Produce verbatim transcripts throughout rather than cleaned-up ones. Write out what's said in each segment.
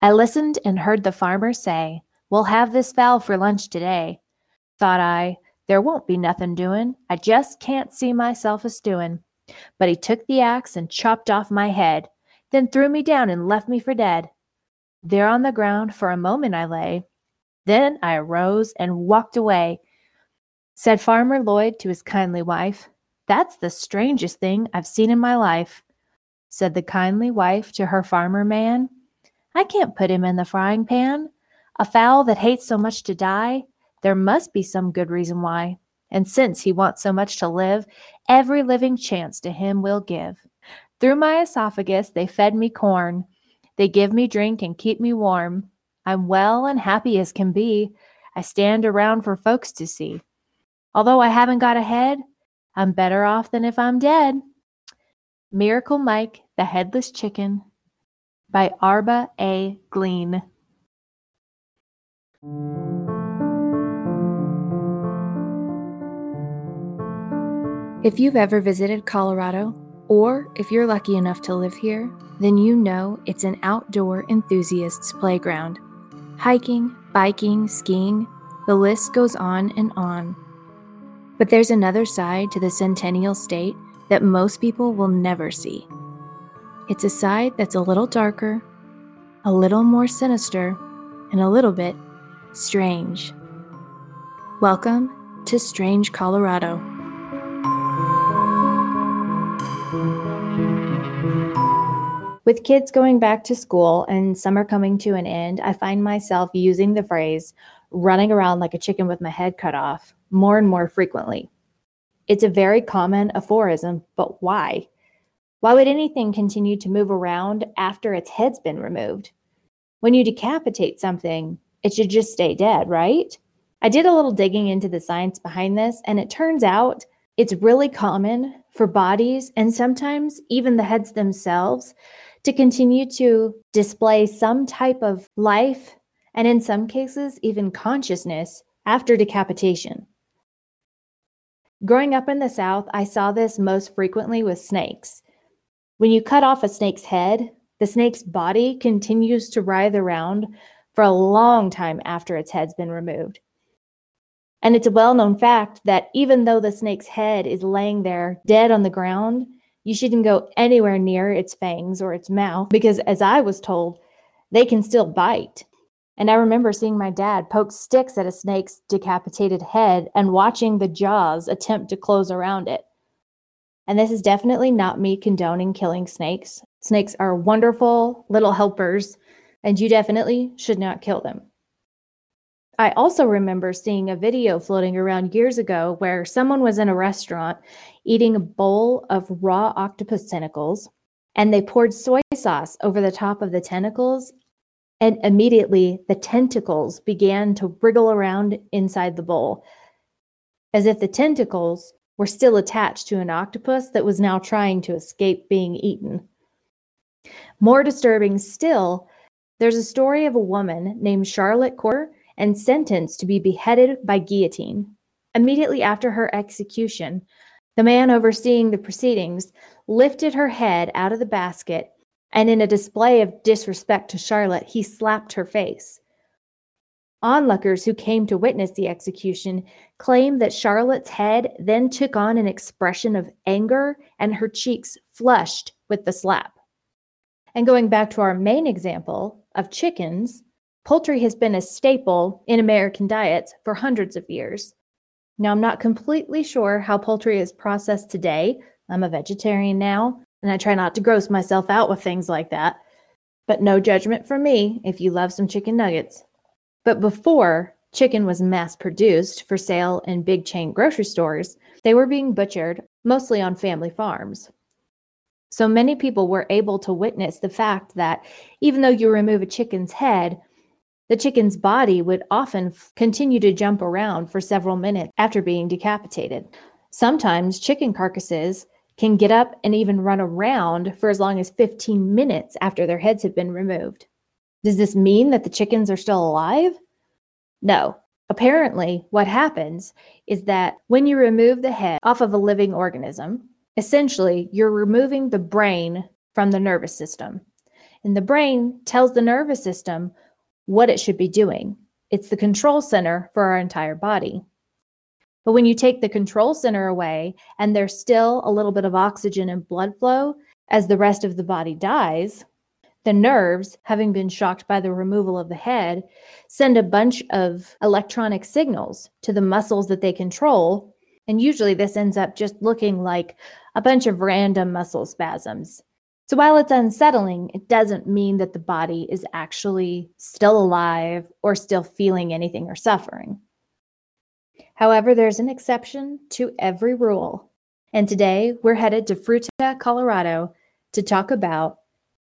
I listened and heard the farmer say, "We'll have this fowl for lunch today." Thought I, there won't be nothing doing. I just can't see myself a-stewing. But he took the axe and chopped off my head, then threw me down and left me for dead. There on the ground for a moment I lay. Then I arose and walked away. Said Farmer Lloyd to his kindly wife, "That's the strangest thing I've seen in my life." Said the kindly wife to her farmer man, "I can't put him in the frying pan. A fowl that hates so much to die, there must be some good reason why. And since he wants so much to live, every living chance to him we'll give. Through my esophagus they fed me corn. They give me drink and keep me warm. I'm well and happy as can be. I stand around for folks to see. Although I haven't got a head, I'm better off than if I'm dead." Miracle Mike, the Headless Chicken, by Arba A. Glean. If you've ever visited Colorado, or if you're lucky enough to live here, then you know it's an outdoor enthusiast's playground. Hiking, biking, skiing, the list goes on and on. But there's another side to the Centennial State that most people will never see. It's a side that's a little darker, a little more sinister, and a little bit strange. Welcome to Strange Colorado. With kids going back to school and summer coming to an end, I find myself using the phrase, running around like a chicken with my head cut off, more and more frequently. It's a very common aphorism, but why? Why would anything continue to move around after its head's been removed? When you decapitate something, it should just stay dead, right? I did a little digging into the science behind this, and it turns out it's really common for bodies, and sometimes even the heads themselves, to continue to display some type of life, and in some cases, even consciousness, after decapitation. Growing up in the South, I saw this most frequently with snakes. When you cut off a snake's head, the snake's body continues to writhe around for a long time after its head's been removed. And it's a well-known fact that even though the snake's head is laying there dead on the ground, you shouldn't go anywhere near its fangs or its mouth because, as I was told, they can still bite. And I remember seeing my dad poke sticks at a snake's decapitated head and watching the jaws attempt to close around it. And this is definitely not me condoning killing snakes. Snakes are wonderful little helpers, and you definitely should not kill them. I also remember seeing a video floating around years ago where someone was in a restaurant eating a bowl of raw octopus tentacles, and they poured soy sauce over the top of the tentacles, and immediately the tentacles began to wriggle around inside the bowl, as if the tentacles were still attached to an octopus that was now trying to escape being eaten. More disturbing still, there's a story of a woman named Charlotte Corday and sentenced to be beheaded by guillotine. Immediately after her execution, the man overseeing the proceedings lifted her head out of the basket, and in a display of disrespect to Charlotte, he slapped her face. Onlookers who came to witness the execution claimed that Charlotte's head then took on an expression of anger and her cheeks flushed with the slap. And going back to our main example of chickens, poultry has been a staple in American diets for hundreds of years. Now, I'm not completely sure how poultry is processed today. I'm a vegetarian now, and I try not to gross myself out with things like that. But no judgment from me if you love some chicken nuggets. But before chicken was mass-produced for sale in big chain grocery stores, they were being butchered mostly on family farms. So many people were able to witness the fact that even though you remove a chicken's head, the chicken's body would often continue to jump around for several minutes after being decapitated. Sometimes chicken carcasses can get up and even run around for as long as fifteen minutes after their heads have been removed. Does this mean that the chickens are still alive? No. Apparently, what happens is that when you remove the head off of a living organism, essentially, you're removing the brain from the nervous system. And the brain tells the nervous system what it should be doing. It's the control center for our entire body. But when you take the control center away and there's still a little bit of oxygen and blood flow as the rest of the body dies, the nerves, having been shocked by the removal of the head, send a bunch of electronic signals to the muscles that they control. And usually this ends up just looking like a bunch of random muscle spasms. So while it's unsettling, it doesn't mean that the body is actually still alive or still feeling anything or suffering. However, there's an exception to every rule. And today we're headed to Fruita, Colorado to talk about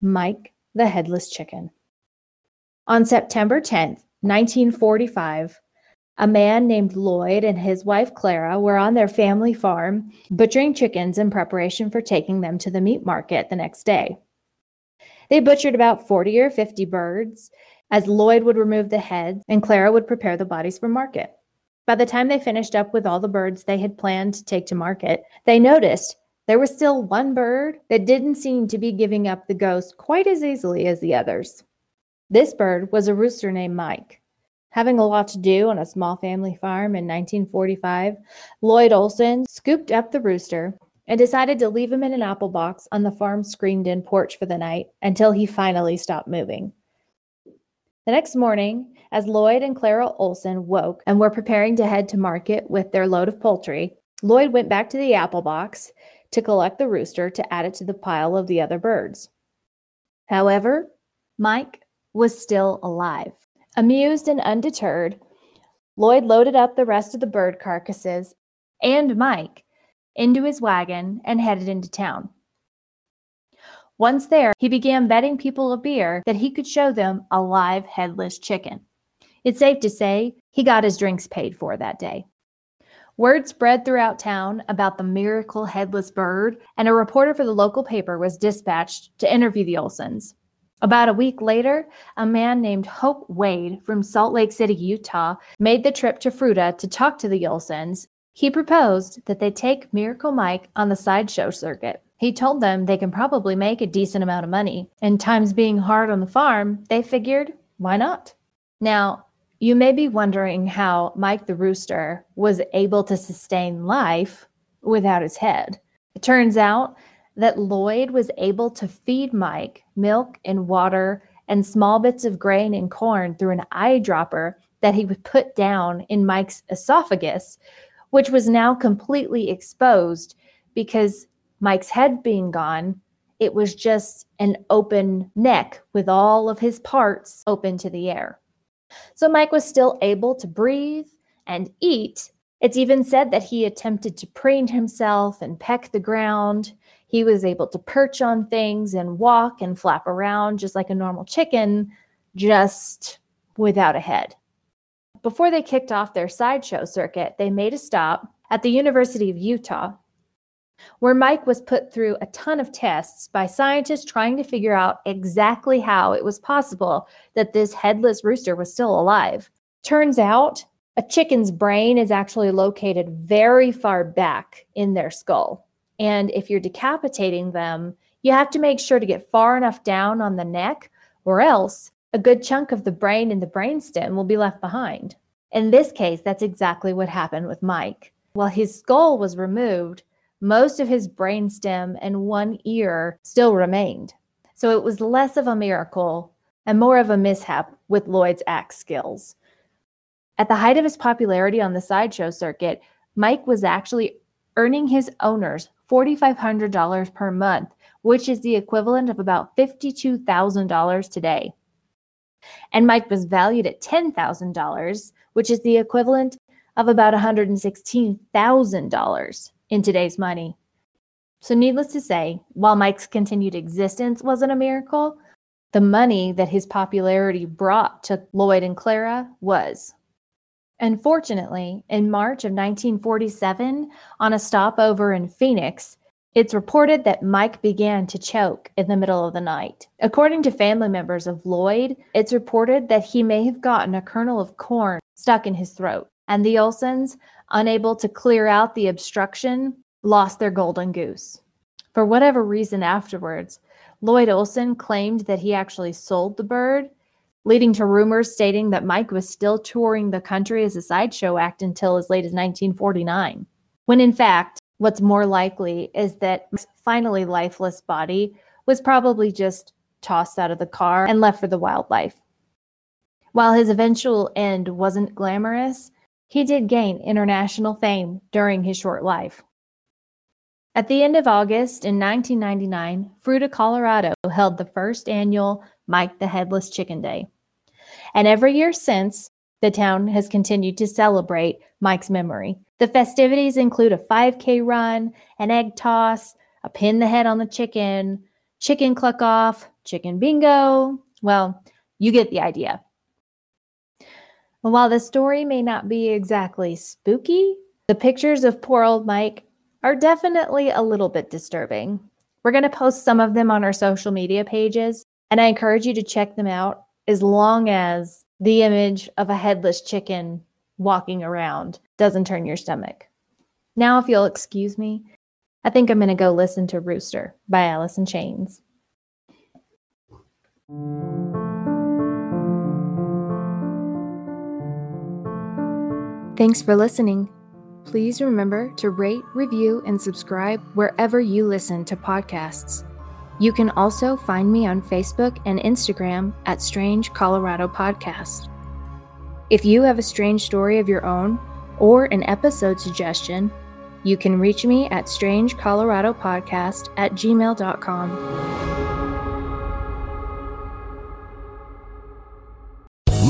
Mike the Headless Chicken. On September tenth, nineteen forty-five, a man named Lloyd and his wife Clara were on their family farm butchering chickens in preparation for taking them to the meat market the next day. They butchered about forty or fifty birds, as Lloyd would remove the heads and Clara would prepare the bodies for market. By the time they finished up with all the birds they had planned to take to market, they noticed there was still one bird that didn't seem to be giving up the ghost quite as easily as the others. This bird was a rooster named Mike. Having a lot to do on a small family farm in nineteen forty-five, Lloyd Olson scooped up the rooster and decided to leave him in an apple box on the farm's screened-in porch for the night until he finally stopped moving. The next morning, as Lloyd and Clara Olson woke and were preparing to head to market with their load of poultry, Lloyd went back to the apple box to collect the rooster to add it to the pile of the other birds. However, Mike was still alive. Amused and undeterred, Lloyd loaded up the rest of the bird carcasses and Mike into his wagon and headed into town. Once there, he began betting people a beer that he could show them a live headless chicken. It's safe to say he got his drinks paid for that day. Word spread throughout town about the miracle headless bird, and a reporter for the local paper was dispatched to interview the Olsons. About a week later, a man named Hope Wade from Salt Lake City, Utah, made the trip to Fruita to talk to the Olsons. He proposed that they take Miracle Mike on the sideshow circuit. He told them they can probably make a decent amount of money, and times being hard on the farm, they figured, why not? Now, you may be wondering how Mike the rooster was able to sustain life without his head. It turns out that Lloyd was able to feed Mike milk and water and small bits of grain and corn through an eyedropper that he would put down in Mike's esophagus, which was now completely exposed because Mike's head being gone, it was just an open neck with all of his parts open to the air. So Mike was still able to breathe and eat. It's even said that he attempted to preen himself and peck the ground. He was able to perch on things and walk and flap around just like a normal chicken, just without a head. Before they kicked off their sideshow circuit, they made a stop at the University of Utah, where Mike was put through a ton of tests by scientists trying to figure out exactly how it was possible that this headless rooster was still alive. Turns out, a chicken's brain is actually located very far back in their skull. And if you're decapitating them, you have to make sure to get far enough down on the neck, or else a good chunk of the brain and the brainstem will be left behind. In this case, that's exactly what happened with Mike. While his skull was removed, most of his brainstem and one ear still remained. So it was less of a miracle and more of a mishap with Lloyd's axe skills. At the height of his popularity on the sideshow circuit, Mike was actually earning his owners four thousand five hundred dollars per month, which is the equivalent of about fifty-two thousand dollars today. And Mike was valued at ten thousand dollars, which is the equivalent of about one hundred sixteen thousand dollars in today's money. So needless to say, while Mike's continued existence wasn't a miracle, the money that his popularity brought to Lloyd and Clara was. Unfortunately, in March of nineteen forty-seven, on a stopover in Phoenix, it's reported that Mike began to choke in the middle of the night. According to family members of Lloyd, it's reported that he may have gotten a kernel of corn stuck in his throat, and the Olsons, unable to clear out the obstruction, lost their golden goose. For whatever reason afterwards, Lloyd Olson claimed that he actually sold the bird, leading to rumors stating that Mike was still touring the country as a sideshow act until as late as nineteen forty-nine, when in fact, what's more likely is that Mike's finally lifeless body was probably just tossed out of the car and left for the wildlife. While his eventual end wasn't glamorous, he did gain international fame during his short life. At the end of August in nineteen ninety-nine, Fruita, Colorado held the first annual Mike the Headless Chicken Day. And every year since, the town has continued to celebrate Mike's memory. The festivities include a five K run, an egg toss, a pin the head on the chicken, chicken cluck-off, chicken bingo. Well, you get the idea. And while the story may not be exactly spooky, the pictures of poor old Mike are definitely a little bit disturbing. We're going to post some of them on our social media pages, and I encourage you to check them out as long as the image of a headless chicken walking around doesn't turn your stomach. Now, if you'll excuse me, I think I'm going to go listen to Rooster by Alice in Chains. Thanks for listening. Please remember to rate, review, and subscribe wherever you listen to podcasts. You can also find me on Facebook and Instagram at Strange Colorado Podcast. If you have a strange story of your own or an episode suggestion, you can reach me at strange colorado podcast at gmail dot com at gmail dot com.